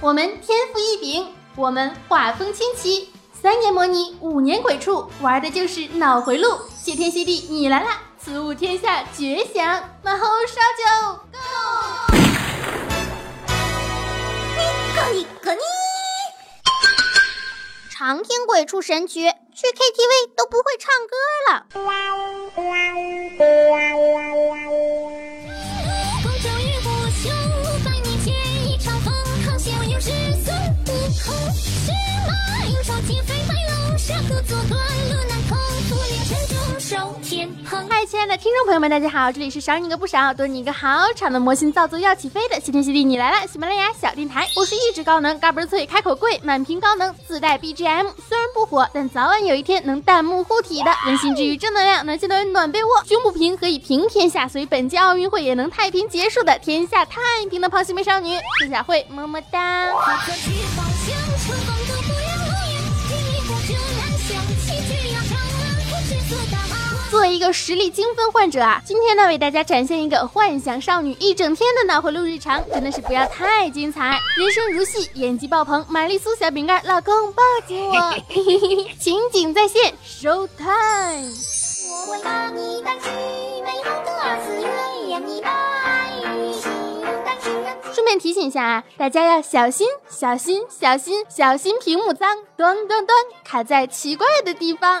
我们天赋异禀，我们画风清奇，3年模拟5年鬼畜，玩的就是脑回路。谢天谢地你来啦，此物天下绝响。马猴烧酒 ，Go！ 你可你常听鬼畜神曲，去 KTV 都不会唱歌了。嗨，亲爱的听众朋友们，大家好，这里是少你个不少，多你一个好场的魔性造作要起飞的谢天谢地你来了喜马拉雅小电台，我是一直高能嘎嘣脆开口跪满屏高能自带 BGM， 虽然不火但早晚有一天能弹幕护体的温馨治愈正能量，能见到暖被窝胸不平可以平天下，所以本届奥运会也能太平结束的天下太平的螃蟹美少女谢小慧，么么哒。作为一个实力精分患者啊，今天呢为大家展现一个幻想少女一整天的脑回路日常，真的是不要太精彩。人生如戏，演技爆棚，玛丽苏小饼干，老公抱紧我，情景再现 ，show time。我会把你带去美好的2次元，让你爱顺便提醒一下啊，大家要小心小心小心小心屏幕脏，端端端卡在奇怪的地方。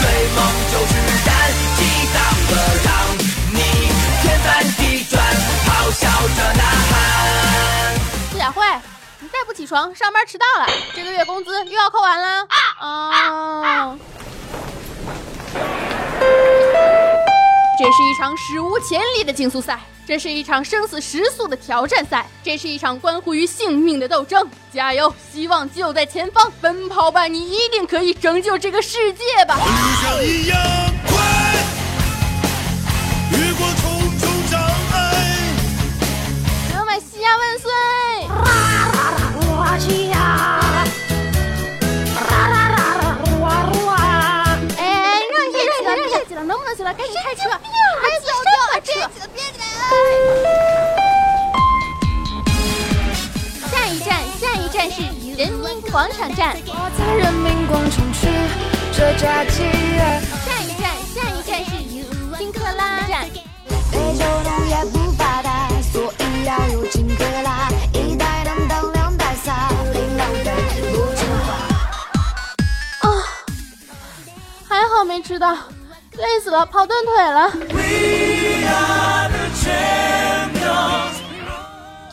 追梦就是燃起大火，让你天翻地转，咆哮着呐喊。谢小慧，你再不起床，上班迟到了，这个月工资又要扣完了。这是一场史无前例的竞速赛，这是一场生死时速的挑战赛，这是一场关乎于性命的斗争。加油，希望就在前方，奔跑吧，你一定可以拯救这个世界吧！就像一样快，越过重重障碍。朋友们，西亚万岁！能不能起来？赶紧开车！开走走，别起来，别起来！下一站，下一站是人民广场站。我在人民广场去这家企业。下一站，下一站是金克拉站。非洲农业不发达，所以要有金克拉，1袋能当230，0.2倍不止吧。啊，还好没吃到。累死了，跑断腿了。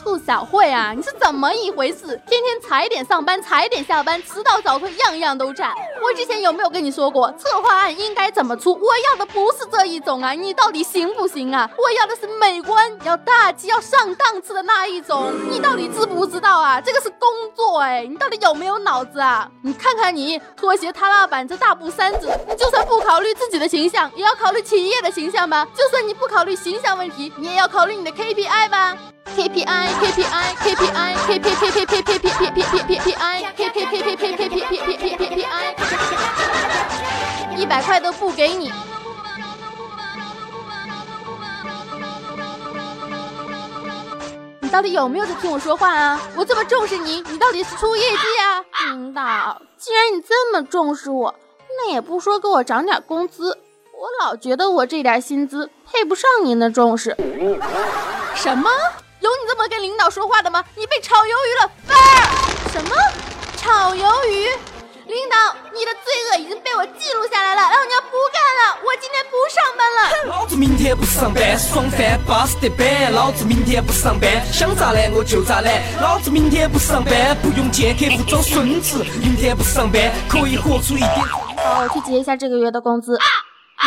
兔小慧啊，你是怎么一回事？天天踩点上班，踩点下班，迟到早退，样样都占。我之前有没有跟你说过，策划案应该怎么出？我要的不是这一种啊，你到底行不行啊？我要的是美观，要大气，要上档次的那一种。你到底知不知道啊？这个是工作哎，你到底有没有脑子啊？你看看你，拖鞋、踏蜡板这大步三子，你就算不考虑自己的形象，也要考虑企业的形象吧。就算你不考虑形象问题，你也要考虑你的 KPI 吧。KPI， 100块都不给你。你到底有没有在听我说话啊？我这么重视你，你到底是出业绩啊？领导，既然你这么重视我，那也不说给我涨点工资，我老觉得我这点薪资配不上您的重视。什么？有你这么跟领导说话的吗？你被炒鱿鱼了，分儿！什么？炒鱿鱼？领导，你的罪恶已经被我记录下来了，老娘不干了，我今天不上班了。老子明天不上班，爽翻巴适的板。老子明天不上班，想咋懒我就咋懒。老子明天不上班，不用见客户装孙子。明天不上班，可以活出一点。好，我去结一下这个月的工资。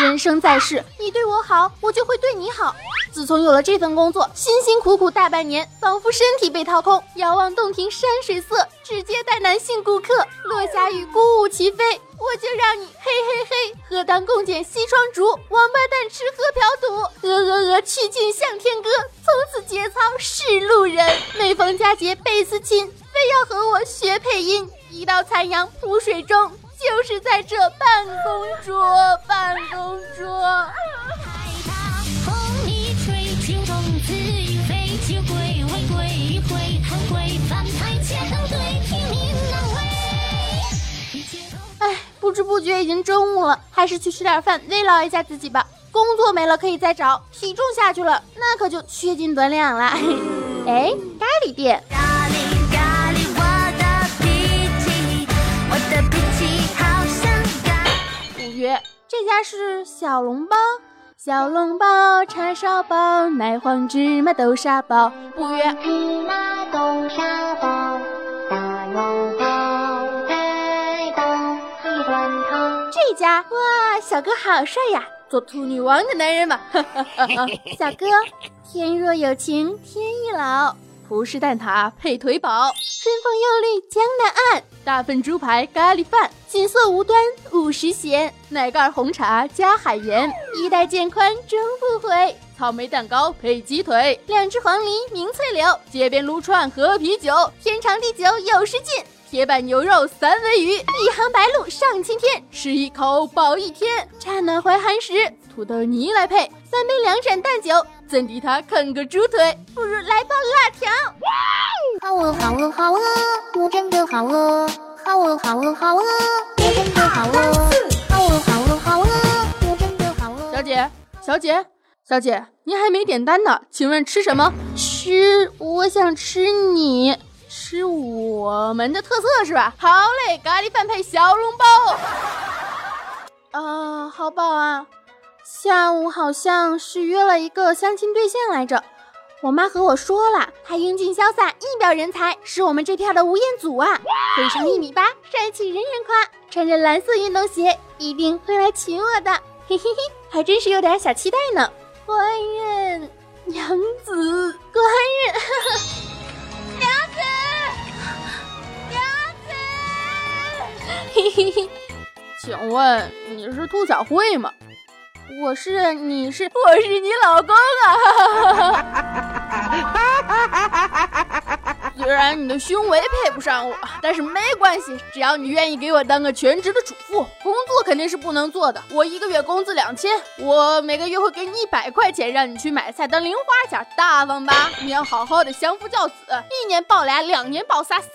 人生在世，你对我好，我就会对你好。自从有了这份工作，辛辛苦苦大半年，仿佛身体被掏空，遥望洞庭山水色，只接待男性顾客，落霞与孤鹜齐飞。我就让你嘿嘿嘿，何当共剪西窗烛，王八蛋吃喝嫖赌，鹅鹅鹅去尽向天歌，从此节操是路人。每逢佳节倍思亲，非要和我学配音，一道残阳扑水中，就是在这办公桌，办公桌。哎，不知不觉已经中午了，还是去吃点饭慰劳一下自己吧。工作没了可以再找，体重下去了，那可就缺斤短两了。哎，咖喱店。这家是小笼包，小笼包、叉烧包、奶黄芝麻豆沙包。不约芝麻豆沙包，大笼包、奶包、一碗汤。这家哇，小哥好帅呀，做兔女王的男人嘛，哈哈哈哈。小哥，天若有情天亦老，葡式蛋挞配腿堡，春风又绿江南岸，大份猪排咖喱饭，锦瑟无端50咸，奶盖红茶加海盐，衣带渐宽终不悔，草莓蛋糕配鸡腿，2只黄梨明翠柳，街边撸串和啤酒，天长地久有时尽，铁板牛肉3文鱼，一行白鹭上青天，吃一口饱一天，乍暖怀寒时土豆泥来配，3杯2盏淡酒，怎敌他啃个猪腿，不如来包辣条。好哦好哦好哦，我真的好哦，好哦好哦好哦，我真的好哦，好哦好哦好哦，我真的好哦。小姐小姐小姐，您还没点单呢，请问吃什么？吃，我想吃你，吃我们的特色是吧？好嘞，咖喱饭配小笼包。好饱啊，下午好像是约了一个相亲对象来着，我妈和我说了，她英俊潇洒，一表人才，是我们这片的吴彦祖啊，腿长1.8米，帅气人人夸，穿着蓝色运动鞋，一定会来娶我的，嘿嘿嘿，还真是有点小期待呢。官人娘子，官人呵呵娘子娘子，嘿嘿嘿。请问你是兔小慧吗？我是，你是，我是你老公啊！虽然你的胸围配不上我，但是没关系，只要你愿意给我当个全职的主妇，工作肯定是不能做的。我1个月工资2000，我每个月会给你100块钱，让你去买菜当零花钱，大方吧？你要好好的相夫教子，1年抱俩，2年抱仨，3年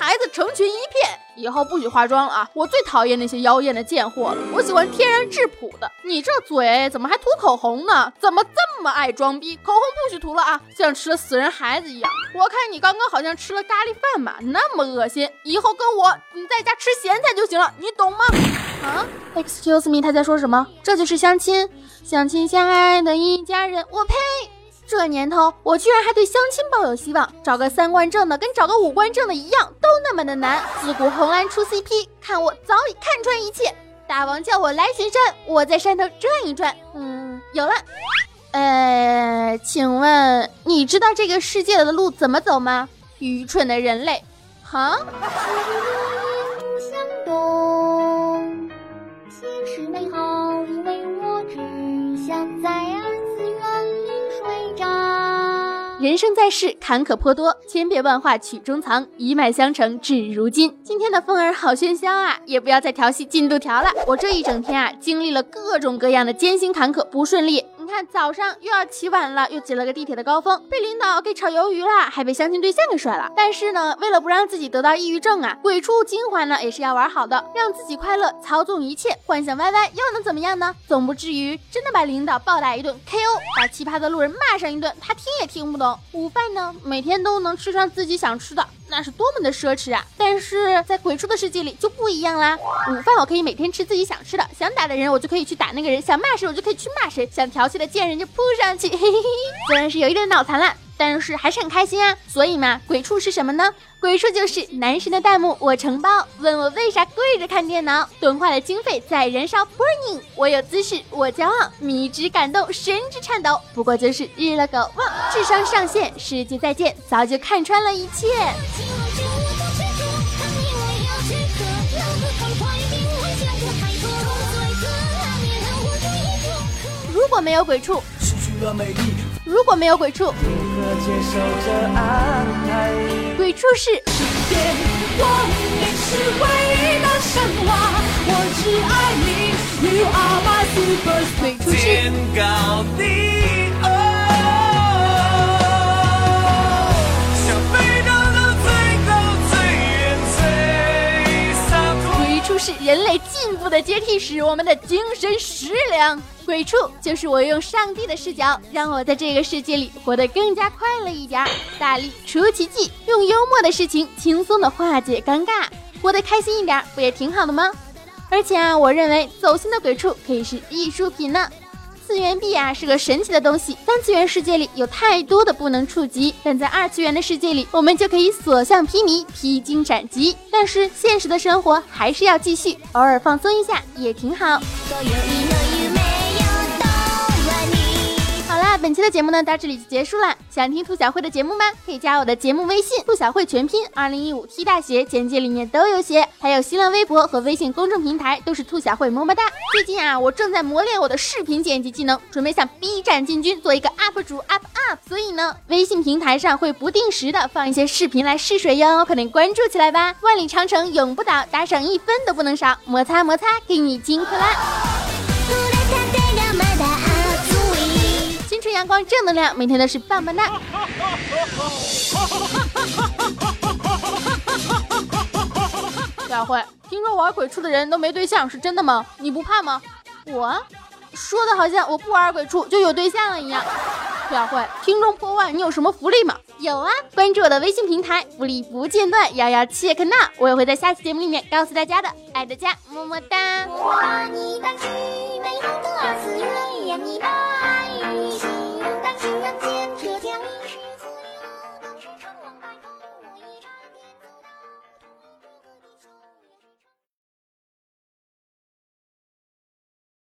孩子成群一片。以后不许化妆了啊！我最讨厌那些妖艳的贱货了，我喜欢天然质朴的。你这嘴怎么还涂口红呢？怎么这么爱装逼？口红不许涂了啊，像吃了死人孩子一样。我看你刚刚好像吃了咖喱饭嘛，那么恶心。以后跟我，你在家吃咸菜就行了，你懂吗？啊 ？Excuse me， 他在说什么？这就是相亲，相亲相爱的一家人。我呸！这年头，我居然还对相亲抱有希望，找个3观正的跟找个5观正的一样，都那么的难。自古红蓝出 CP， 看我早已看穿一切。大王叫我来巡山，我在山头转一转。有了。请问你知道这个世界的路怎么走吗？愚蠢的人类！哈？人生在世，坎坷颇多，千变万化曲中藏，一脉相承至如今。今天的风儿好喧嚣啊，也不要再调戏进度条了。我这一整天啊，经历了各种各样的艰辛坎坷不顺利。你看，早上又要起晚了，又挤了个地铁的高峰，被领导给炒鱿鱼啦，还被相亲对象给甩了。但是呢，为了不让自己得到抑郁症啊，鬼畜精华呢也是要玩好的，让自己快乐，操纵一切，幻想歪歪，又能怎么样呢？总不至于真的把领导暴打一顿 KO， 把奇葩的路人骂上一顿，他听也听不懂。午饭呢，每天都能吃上自己想吃的，那是多么的奢侈啊！但是在鬼畜的世界里就不一样啦。午饭我可以每天吃自己想吃的，想打的人我就可以去打那个人，想骂谁我就可以去骂谁，想调戏的贱人就扑上去。嘿嘿嘿，虽然是有一点脑残了，但是还是很开心啊。所以嘛，鬼畜是什么呢？鬼畜就是男神的弹幕我承包，问我为啥跪着看电脑，蹲坏了经费在燃烧 burning， 我有姿势，我骄傲，迷之感动，神之颤抖。不过就是日了个忘，智商上线，世界再见，早就看穿了一切。如果没有鬼畜，如果没有鬼畜，鬼畜是鬼畜是是人类进步的阶梯使我们的精神食粮。鬼畜就是我用上帝的视角，让我在这个世界里活得更加快乐一点，大力出奇迹，用幽默的事情轻松的化解尴尬，活得开心一点不也挺好的吗？而且啊，我认为走心的鬼畜可以是艺术品呢。次元壁啊是个神奇的东西，三次元世界里有太多的不能触及，但在二次元的世界里我们就可以所向披靡，披荆斩棘。但是现实的生活还是要继续，偶尔放松一下也挺好。好啦，本期的节目呢到这里就结束了。想听兔小慧的节目吗？可以加我的节目微信兔小慧全拼2015T 大写，简介里面都有写。还有新浪微博和微信公众平台都是兔小慧么么哒。最近啊，我正在磨练我的视频剪辑技能，准备向 B 站进军，做一个 UP 主 UP。所以呢，微信平台上会不定时的放一些视频来试水哟，快点关注起来吧！万里长城永不倒，打赏一分都不能少，摩擦摩擦，给你金克拉。阳光正能量，每天都是棒棒的。小慧，听说玩鬼畜的人都没对象，是真的吗？你不怕吗？我说的好像我不玩鬼畜就有对象了一样。小慧，听众破万，你有什么福利吗？有啊，关注我的微信平台，福利不间断，要切克闹，我也会在下期节目里面告诉大家的。爱大家，么么哒。